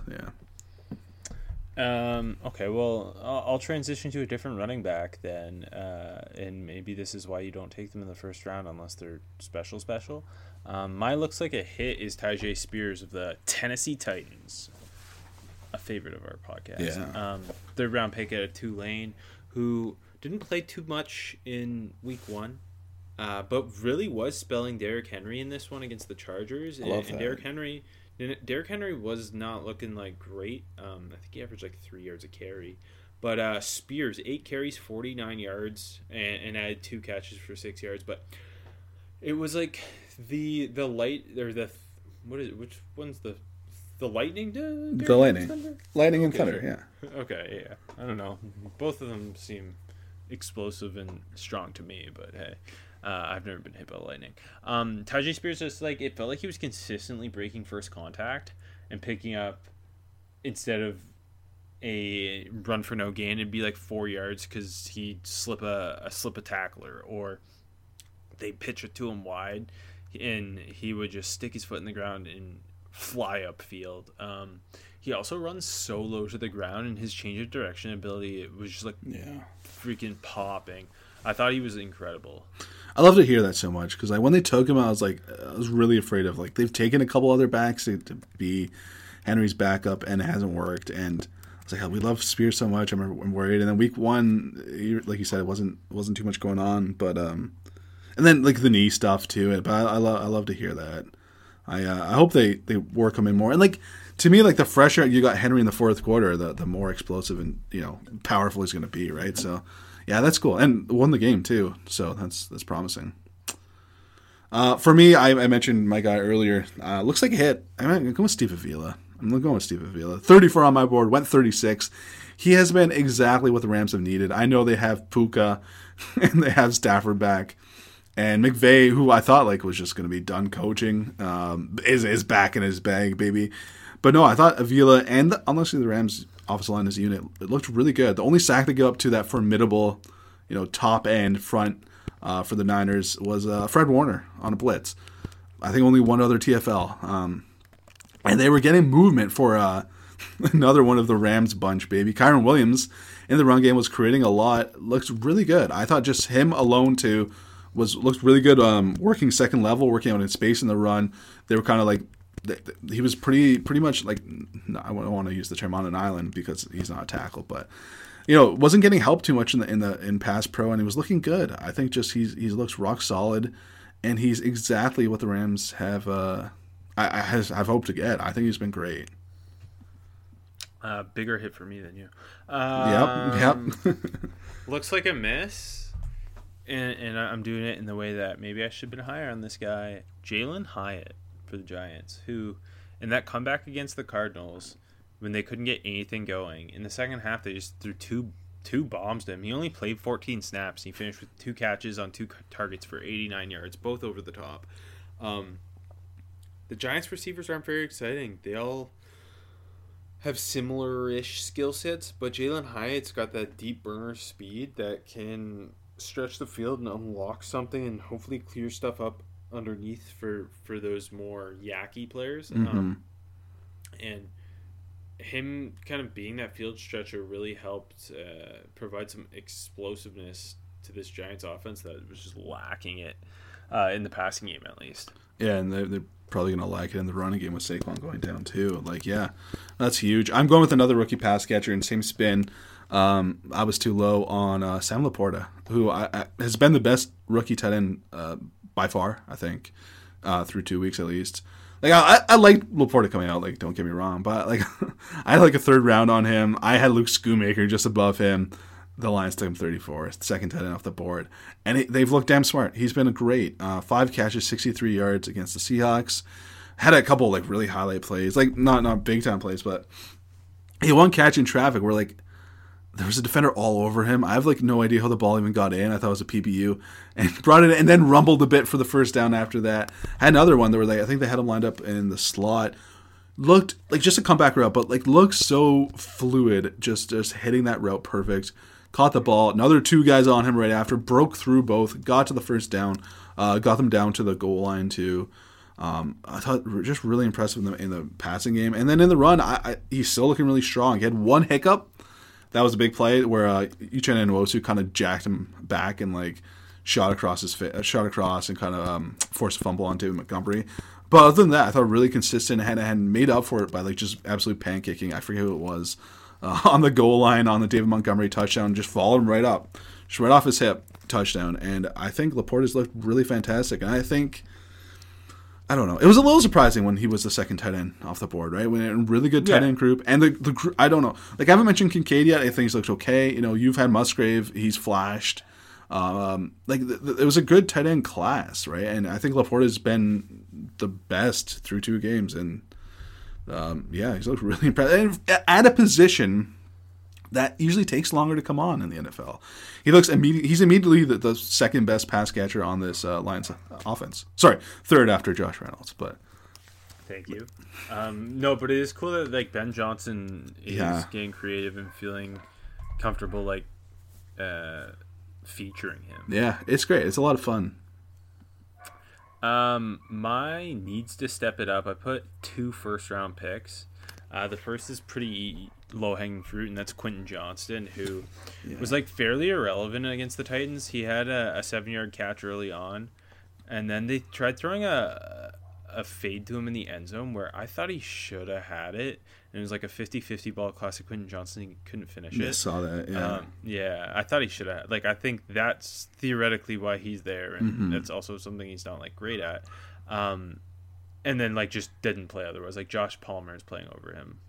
Yeah. Um, okay, well, I'll, I'll transition to a different running back then. Uh, and maybe this is why you don't take them in the first round unless they're special, special. Um, my looks like a hit is Tajay Spears of the Tennessee Titans. A favorite of our podcast. Yeah. Um, third round pick out of Tulane, who didn't play too much in week one, uh, but really was spelling Derrick Henry in this one against the Chargers. I love and, and Derrick Henry, Derrick Henry was not looking like great. Um, I think he averaged like three yards a carry, but uh, Spears eight carries, forty-nine yards, and, and added two catches for six yards. But it was like the the light or the what is which one's the The lightning, uh, the lightning, thunder? lightning and okay. thunder. Yeah. Okay. Yeah. I don't know. Both of them seem explosive and strong to me, but hey, uh, I've never been hit by lightning. Um, Tajay Spears just like it felt like he was consistently breaking first contact and picking up instead of a run for no gain, it'd be like four yards because he'd slip a, a slip a tackler or they pitch it to him wide, and he would just stick his foot in the ground and fly up field. Um, he also runs so low to the ground, and his change of direction ability it was just like yeah. freaking popping. I thought he was incredible. I love to hear that so much because like when they took him, I was like, I was really afraid of like they've taken a couple other backs to, to be Henry's backup, and it hasn't worked. And I was like, oh, we love Spears so much. I'm, I'm worried. And then week one, like you said, it wasn't wasn't too much going on, but um, and then like the knee stuff too. But I, I love I love to hear that. I uh, I hope they, they work him in more. And like to me, like the fresher you got Henry in the fourth quarter, the the more explosive and you know powerful he's going to be, right? So yeah, that's cool, and won the game too. So that's that's promising. Uh, for me, I, I mentioned my guy earlier. Uh, looks like a hit. I'm going with Steve Avila. I'm going with Steve Avila. thirty-four on my board, went thirty-six. He has been exactly what the Rams have needed. I know they have Puka and they have Stafford back. And McVay, who I thought like was just going to be done coaching, um, is is back in his bag, baby. But no, I thought Avila and the, honestly the Rams' offensive line as a unit, it looked really good. The only sack they gave up to that formidable, you know, top end front uh, for the Niners was uh, Fred Warner on a blitz. I think only one other T F L. Um, and they were getting movement for uh, another one of the Rams bunch, baby. Kyron Williams in the run game was creating a lot. Looks really good. I thought just him alone to was looked really good. Um, working second level, working out in space in the run. They were kind of like they, they, he was pretty pretty much like no, I don't want to use the term on an island because he's not a tackle, but you know wasn't getting help too much in the in the in pass pro, and he was looking good. I think just he's he looks rock solid, and he's exactly what the Rams have. Uh, I, I have I've hoped to get. I think he's been great. Uh, bigger hit for me than you. Um, yep, yep. Looks like a miss, and, and I'm doing it in the way that maybe I should have been higher on this guy. Jalen Hyatt for the Giants, who in that comeback against the Cardinals when they couldn't get anything going, in the second half they just threw two two bombs to him. He only played fourteen snaps. He finished with two catches on two targets for eighty-nine yards, both over the top. Um, the Giants receivers aren't very exciting. They all have similar-ish skill sets, but Jalen Hyatt's got that deep burner speed that can stretch the field and unlock something and hopefully clear stuff up underneath for, for those more yacky players. Mm-hmm. Um, and him kind of being that field stretcher really helped uh, provide some explosiveness to this Giants offense that was just lacking it uh, in the passing game, at least. Yeah, and they're, they're probably going to like it in the running game with Saquon going down too. Like, yeah, that's huge. I'm going with another rookie pass catcher in same spin. Um, I was too low on uh, Sam Laporta, who I, I, has been the best rookie tight end uh, by far, I think, uh, through two weeks at least. Like, I, I liked Laporta coming out. Like, don't get me wrong, but like, I had like a third round on him. I had Luke Schoonmaker just above him. The Lions took him thirty-four, second tight end off the board. And it, they've looked damn smart. He's been great. Uh, five catches, sixty-three yards against the Seahawks. Had a couple, like, really highlight plays. Like, not not big-time plays, but he had one catch in traffic where, like, there was a defender all over him. I have, like, no idea how the ball even got in. I thought it was a P B U. And brought it in and then rumbled a bit for the first down after that. Had another one that were like, I think they had him lined up in the slot. Looked, like, just a comeback route, but, like, looked so fluid, just, just hitting that route perfect. Caught the ball. Another two guys on him right after. Broke through both. Got to the first down. Uh, got them down to the goal line too. Um, I thought just really impressive in the, in the passing game. And then in the run, I, I, he's still looking really strong. He had one hiccup. That was a big play where uh, Uchenna Nwosu kind of jacked him back and like shot across his fit, shot across and kind of um, forced a fumble on David Montgomery. But other than that, I thought really consistent and had made up for it by like just absolute pancakking. I forget who it was. Uh, on the goal line, on the David Montgomery touchdown, just followed him right up, just right off his hip, touchdown. And I think Laporta's looked really fantastic. And I think, I don't know, it was a little surprising when he was the second tight end off the board, right? When a really good tight yeah. end group, and the, the I don't know, like I haven't mentioned Kincaid yet. I think he's looked okay. You know, you've had Musgrave, he's flashed. Um, like the, the, it was a good tight end class, right? And I think Laporta's been the best through two games, and. Um, yeah, he's looked really impressive. And at a position that usually takes longer to come on in the N F L. He looks immediately, he's immediately the, the second best pass catcher on this uh, Lions offense. Sorry, third after Josh Reynolds, but thank you. Um, no, but it is cool that like Ben Johnson is yeah. getting creative and feeling comfortable like uh, featuring him. Yeah, it's great. It's a lot of fun. Um, my needs to step it up. I put two first round picks. Uh, the first is pretty low hanging fruit, and that's Quentin Johnston, who yeah. was like fairly irrelevant against the Titans. He had a, a seven yard catch early on, and then they tried throwing a a fade to him in the end zone where I thought he should have had it, and it was like a fifty-fifty ball classic Quentin Johnston. He couldn't finish yeah, it. I saw that. Yeah, um, yeah. I thought he should have. Like, I think that's theoretically why he's there, and mm-hmm. that's also something he's not like great at. Um, and then like just didn't play otherwise. Like Josh Palmer is playing over him.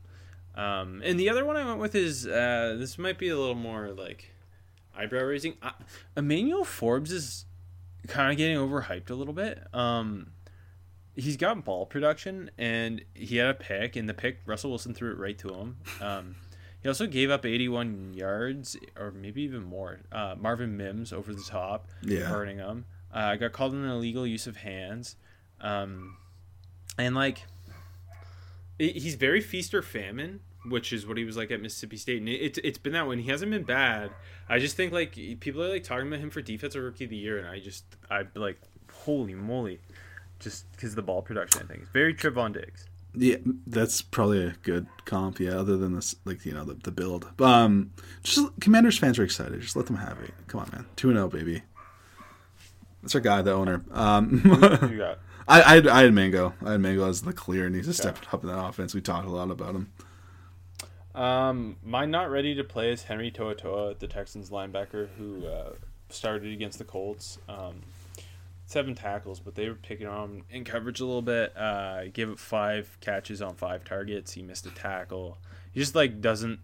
Um, and the other one I went with is uh, this might be a little more like eyebrow raising. Uh, Emmanuel Forbes is kind of getting overhyped a little bit. Um, he's got ball production, and he had a pick, and the pick Russell Wilson threw it right to him. Um, he also gave up eighty-one yards, or maybe even more. Uh, Marvin Mims over the top, yeah. hurting him. Uh, got called an illegal use of hands, um, and like it, he's very feast or famine, which is what he was like at Mississippi State, and it's it, it's been that one. He hasn't been bad. I just think like people are like talking about him for defensive rookie of the year, and I just I like holy moly. Just because of the ball production, I think. It's very Trevon Diggs. Yeah, that's probably a good comp, yeah, other than this, like, you know, the, the build. Um, just Commanders fans are excited. Just let them have it. Come on, man. two and oh, baby. That's our guy, the owner. Um, Who you got? I, I, had, I had Mango. I had Mango as the clear, and he's just okay. stepped up in that offense. We talked a lot about him. Um, my not ready to play is Henry To'oto'a, the Texans linebacker, who uh, started against the Colts. Um Seven tackles, but they were picking on him in coverage a little bit. Uh, gave up five catches on five targets. He missed a tackle. He just like doesn't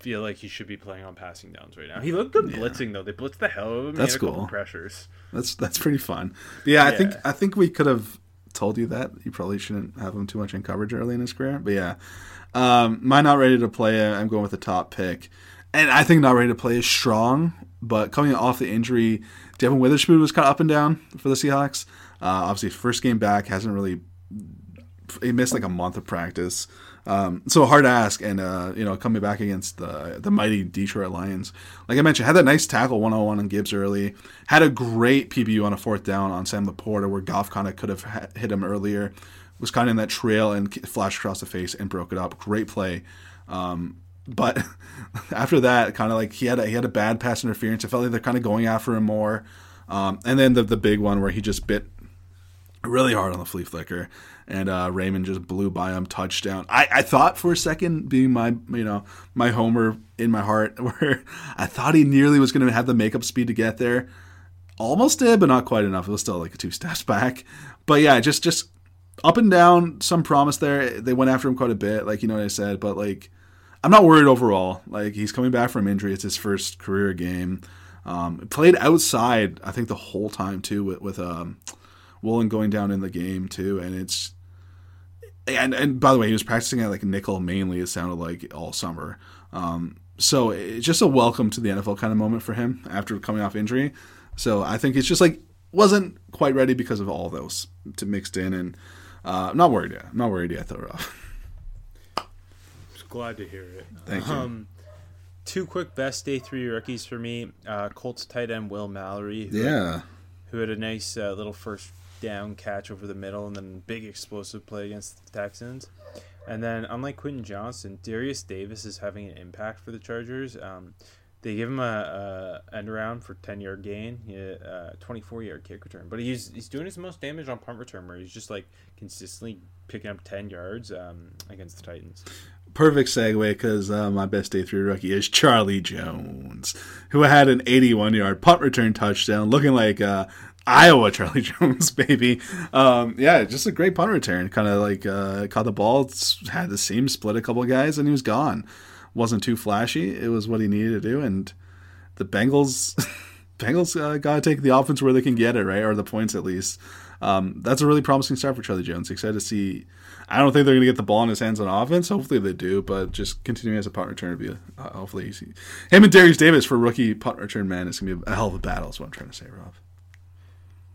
feel like he should be playing on passing downs right now. He looked good yeah. blitzing though. They blitzed the hell out of him. That's he had a cool. Pressures. That's that's pretty fun. Yeah, I yeah. think I think we could have told you that. You probably shouldn't have him too much in coverage early in his career. But yeah, um, my not ready to play. I'm going with the top pick, and I think not ready to play is strong. But coming off the injury, Devin Witherspoon was kind of up and down for the Seahawks. Uh, obviously, first game back, hasn't really – he missed like a month of practice. Um, so hard to ask. And, uh, you know, coming back against the the mighty Detroit Lions. Like I mentioned, had that nice tackle one-on-one on Gibbs early. Had a great P B U on a fourth down on Sam Laporta where Goff kind of could have hit him earlier. Was kind of in that trail and flashed across the face and broke it up. Great play. Um But after that, kind of like he had a, he had a bad pass interference. I felt like they're kind of going after him more. Um, and then the the big one where he just bit really hard on the flea flicker, and uh, Raymond just blew by him, touchdown. I, I thought for a second, being my you know my homer in my heart, where I thought he nearly was going to have the makeup speed to get there. Almost did, but not quite enough. It was still like two steps back. But yeah, just just up and down. Some promise there. They went after him quite a bit, like you know what I said. But like. I'm not worried overall. Like he's coming back from injury. It's his first career game. Um, played outside, I think, the whole time too, with, with um, Woolen going down in the game too. And it's and and by the way, he was practicing at like nickel mainly. It sounded like all summer. Um, so it's just a welcome to the N F L kind of moment for him after coming off injury. So I think it's just like wasn't quite ready because of all those to mixed in. And uh, I'm not worried yet. I'm not worried yet. I thought it off. Glad to hear it. Thank you. Um, two quick best day three rookies for me. Uh, Colts tight end Will Mallory. Who yeah. Had, who had a nice uh, little first down catch over the middle and then big explosive play against the Texans. And then, unlike Quentin Johnson, Darius Davis is having an impact for the Chargers. Um, they give him a, a end around for ten-yard gain, a twenty-four-yard kick return. But he's he's doing his most damage on punt return where he's just like consistently picking up ten yards um, against the Titans. Perfect segue because uh, my best day three rookie is Charlie Jones, who had an eighty-one-yard punt return touchdown, looking like uh, Iowa Charlie Jones, baby. Um, yeah, just a great punt return. Kind of like uh, caught the ball, had the seam, split a couple of guys, and he was gone. Wasn't too flashy. It was what he needed to do, and the Bengals, Bengals uh, got to take the offense where they can get it, right, or the points at least. Um, that's a really promising start for Charlie Jones. Excited to see. I don't think they're going to get the ball in his hands on offense. Hopefully they do, but just continuing as a punt returner would be a, uh, hopefully easy. Him and Darius Davis for rookie punt return man is going to be a hell of a battle is what I'm trying to say, Rob.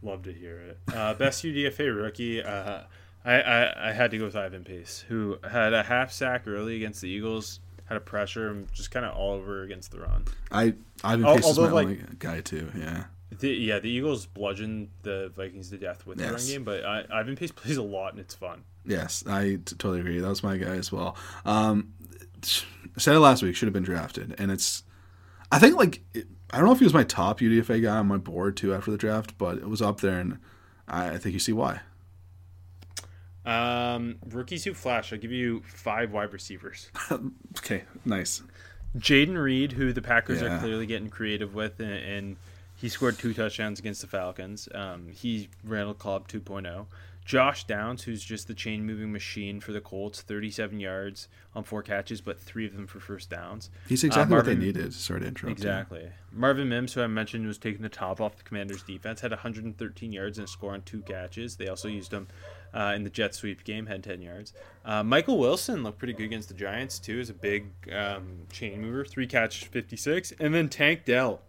Love to hear it. Uh, best U D F A rookie, uh, I, I, I had to go with Ivan Pace, who had a half sack early against the Eagles, had a pressure, and just kind of all over against the run. I Ivan Pace Although, is my like, only guy too, yeah. The, yeah, the Eagles bludgeoned the Vikings to death with yes. the run game, but I, Ivan Pace plays a lot and it's fun. Yes, I t- totally agree. That was my guy as well. Um, I said it last week, should have been drafted. And it's, I think, like, it, I don't know if he was my top U D F A guy on my board, too, after the draft, but it was up there, and I, I think you see why. Um, rookies who flash, I'll give you five wide receivers. Okay, nice. Jaden Reed, who the Packers yeah. are clearly getting creative with, and, and he scored two touchdowns against the Falcons. Um, he's Randall Cobb two point oh. Josh Downs, who's just the chain-moving machine for the Colts, thirty-seven yards on four catches, but three of them for first downs. He's exactly uh, Marvin, what they needed to start intro. Exactly. Marvin Mims, who I mentioned was taking the top off the Commanders' defense, had one hundred thirteen yards and a score on two catches. They also used him uh, in the jet sweep game, had ten yards. Uh, Michael Wilson looked pretty good against the Giants, too. He's a big um, chain mover, three catch fifty-six. And then Tank Dell,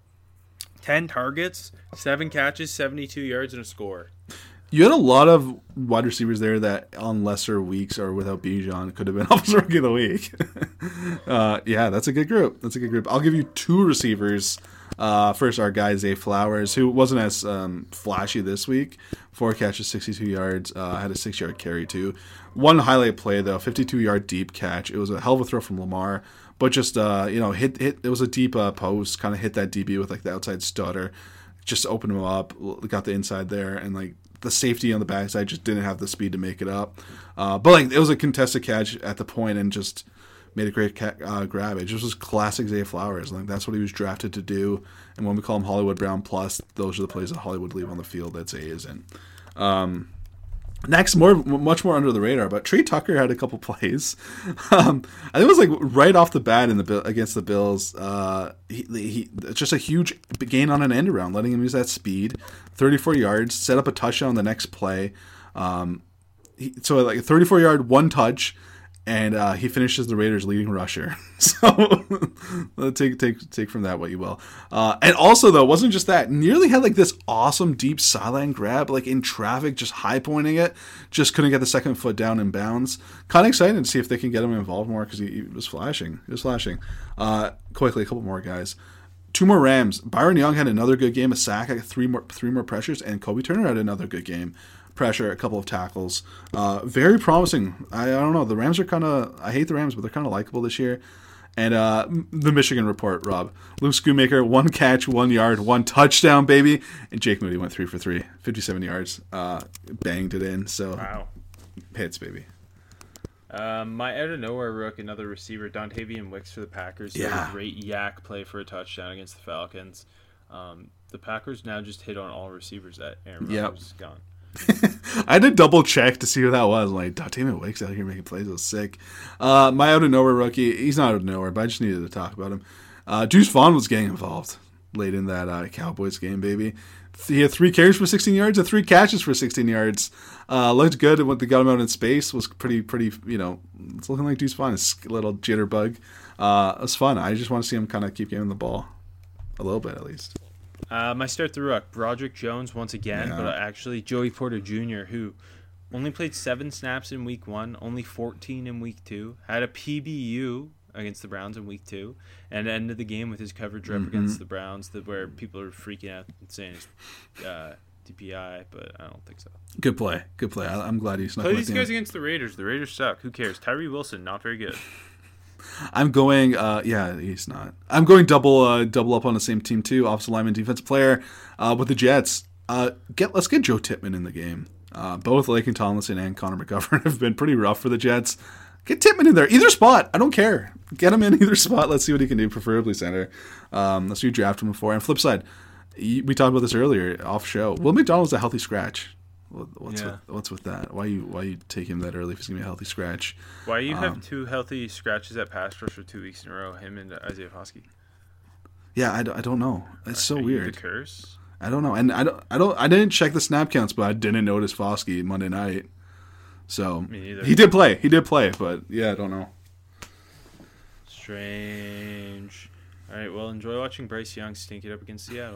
ten targets, seven catches, seventy-two yards, and a score. You had a lot of wide receivers there that on lesser weeks or without Bijan could have been Offensive Rookie of the Week. uh, yeah, that's a good group. That's a good group. I'll give you two receivers. Uh, first, our guy, Zay Flowers, who wasn't as um, flashy this week. Four catches, sixty-two yards. Uh, had a six-yard carry, too. One highlight play, though, fifty-two-yard deep catch. It was a hell of a throw from Lamar. But just, uh, you know, hit, hit. It was a deep uh, post, kind of hit that D B with, like, the outside stutter. Just opened him up, got the inside there, and, like, the safety on the backside just didn't have the speed to make it up. Uh, but, like, it was a contested catch at the point and just made a great ca- uh, grab. It just was classic Zay Flowers. Like, that's what he was drafted to do. And when we call him Hollywood Brown plus, those are the plays that Hollywood leave on the field that Zay isn't. Um, next, more much more under the radar, but Trey Tucker had a couple plays. um, I think it was, like, right off the bat in the against the Bills. Uh, he, he just a huge gain on an end around, letting him use that speed. thirty-four yards, set up a touchdown on the next play. Um, he, so, like, a thirty-four-yard, one touch, and uh, he finishes the Raiders' leading rusher. So, take take take from that what you will. Uh, and also, though, it wasn't just that. Nearly had, like, this awesome deep sideline grab, like, in traffic, just high-pointing it. Just couldn't get the second foot down in bounds. Kind of excited to see if they can get him involved more because he, he was flashing. He was flashing. Uh, quickly, a couple more guys. Two more Rams. Byron Young had another good game, a sack, like three more three more pressures, and Kobe Turner had another good game. Pressure, a couple of tackles. Uh, very promising. I, I don't know. The Rams are kind of, I hate the Rams, but they're kind of likable this year. And uh, the Michigan report, Rob. Luke Schoonmaker, one catch, one yard, one touchdown, baby. And Jake Moody went three for three, fifty-seven yards. Uh, banged it in. So, wow. Hits, baby. Um, my out of nowhere rook, another receiver, Dontavian Wicks for the Packers. Yeah. A great yak play for a touchdown against the Falcons. Um, the Packers now just hit on all receivers that Aaron Rodgers is gone. I had to double check to see who that was. I'm like, Dontavian Wicks out here making plays. It was sick. Uh, my out of nowhere rookie, he's not out of nowhere, but I just needed to talk about him. Uh, Deuce Vaughn was getting involved late in that uh, Cowboys game, baby. He had three carries for sixteen yards and three catches for sixteen yards. Uh, looked good when they got him out in space. Was pretty, pretty, you know, it's looking like Deuce Vaughn, a little jitterbug. Uh, it was fun. I just want to see him kind of keep giving the ball a little bit at least. Uh, my start through up, Broderick Jones once again, yeah. But actually Joey Porter Junior, who only played seven snaps in week one, only fourteen in week two, had a P B U against the Browns in week two, and ended the game with his coverage rep mm-hmm. against the Browns, that where people are freaking out and saying it's uh, D P I, but I don't think so. Good play. Good play. I, I'm glad you snuck play these guys against the Raiders. The Raiders suck. Who cares? Tyree Wilson, not very good. I'm going, uh, yeah, he's not. I'm going double uh, double up on the same team, too. Offensive lineman, defensive player uh, with the Jets. Uh, get Let's get Joe Tippmann in the game. Uh, both Laken Tomlinson and Connor McGovern have been pretty rough for the Jets. Get Tippmann in there. Either spot. I don't care. Get him in either spot. Let's see what he can do, preferably center. Um, that's what you draft him for. And flip side, we talked about this earlier off show. Will McDonald's a healthy scratch? What's yeah. with, what's with that? Why you why you take him that early if he's gonna be a healthy scratch? Why you um, have two healthy scratches at pass rush for two weeks in a row? Him and Isaiah Foskey. Yeah, I, I don't know. It's so Are weird. You the curse? I don't know, and I don't I don't I didn't check the snap counts, but I didn't notice Foskey Monday night. So Me neither. he did play. He did play, but yeah, I don't know. Strange. All right, well, enjoy watching Bryce Young stink it up against Seattle.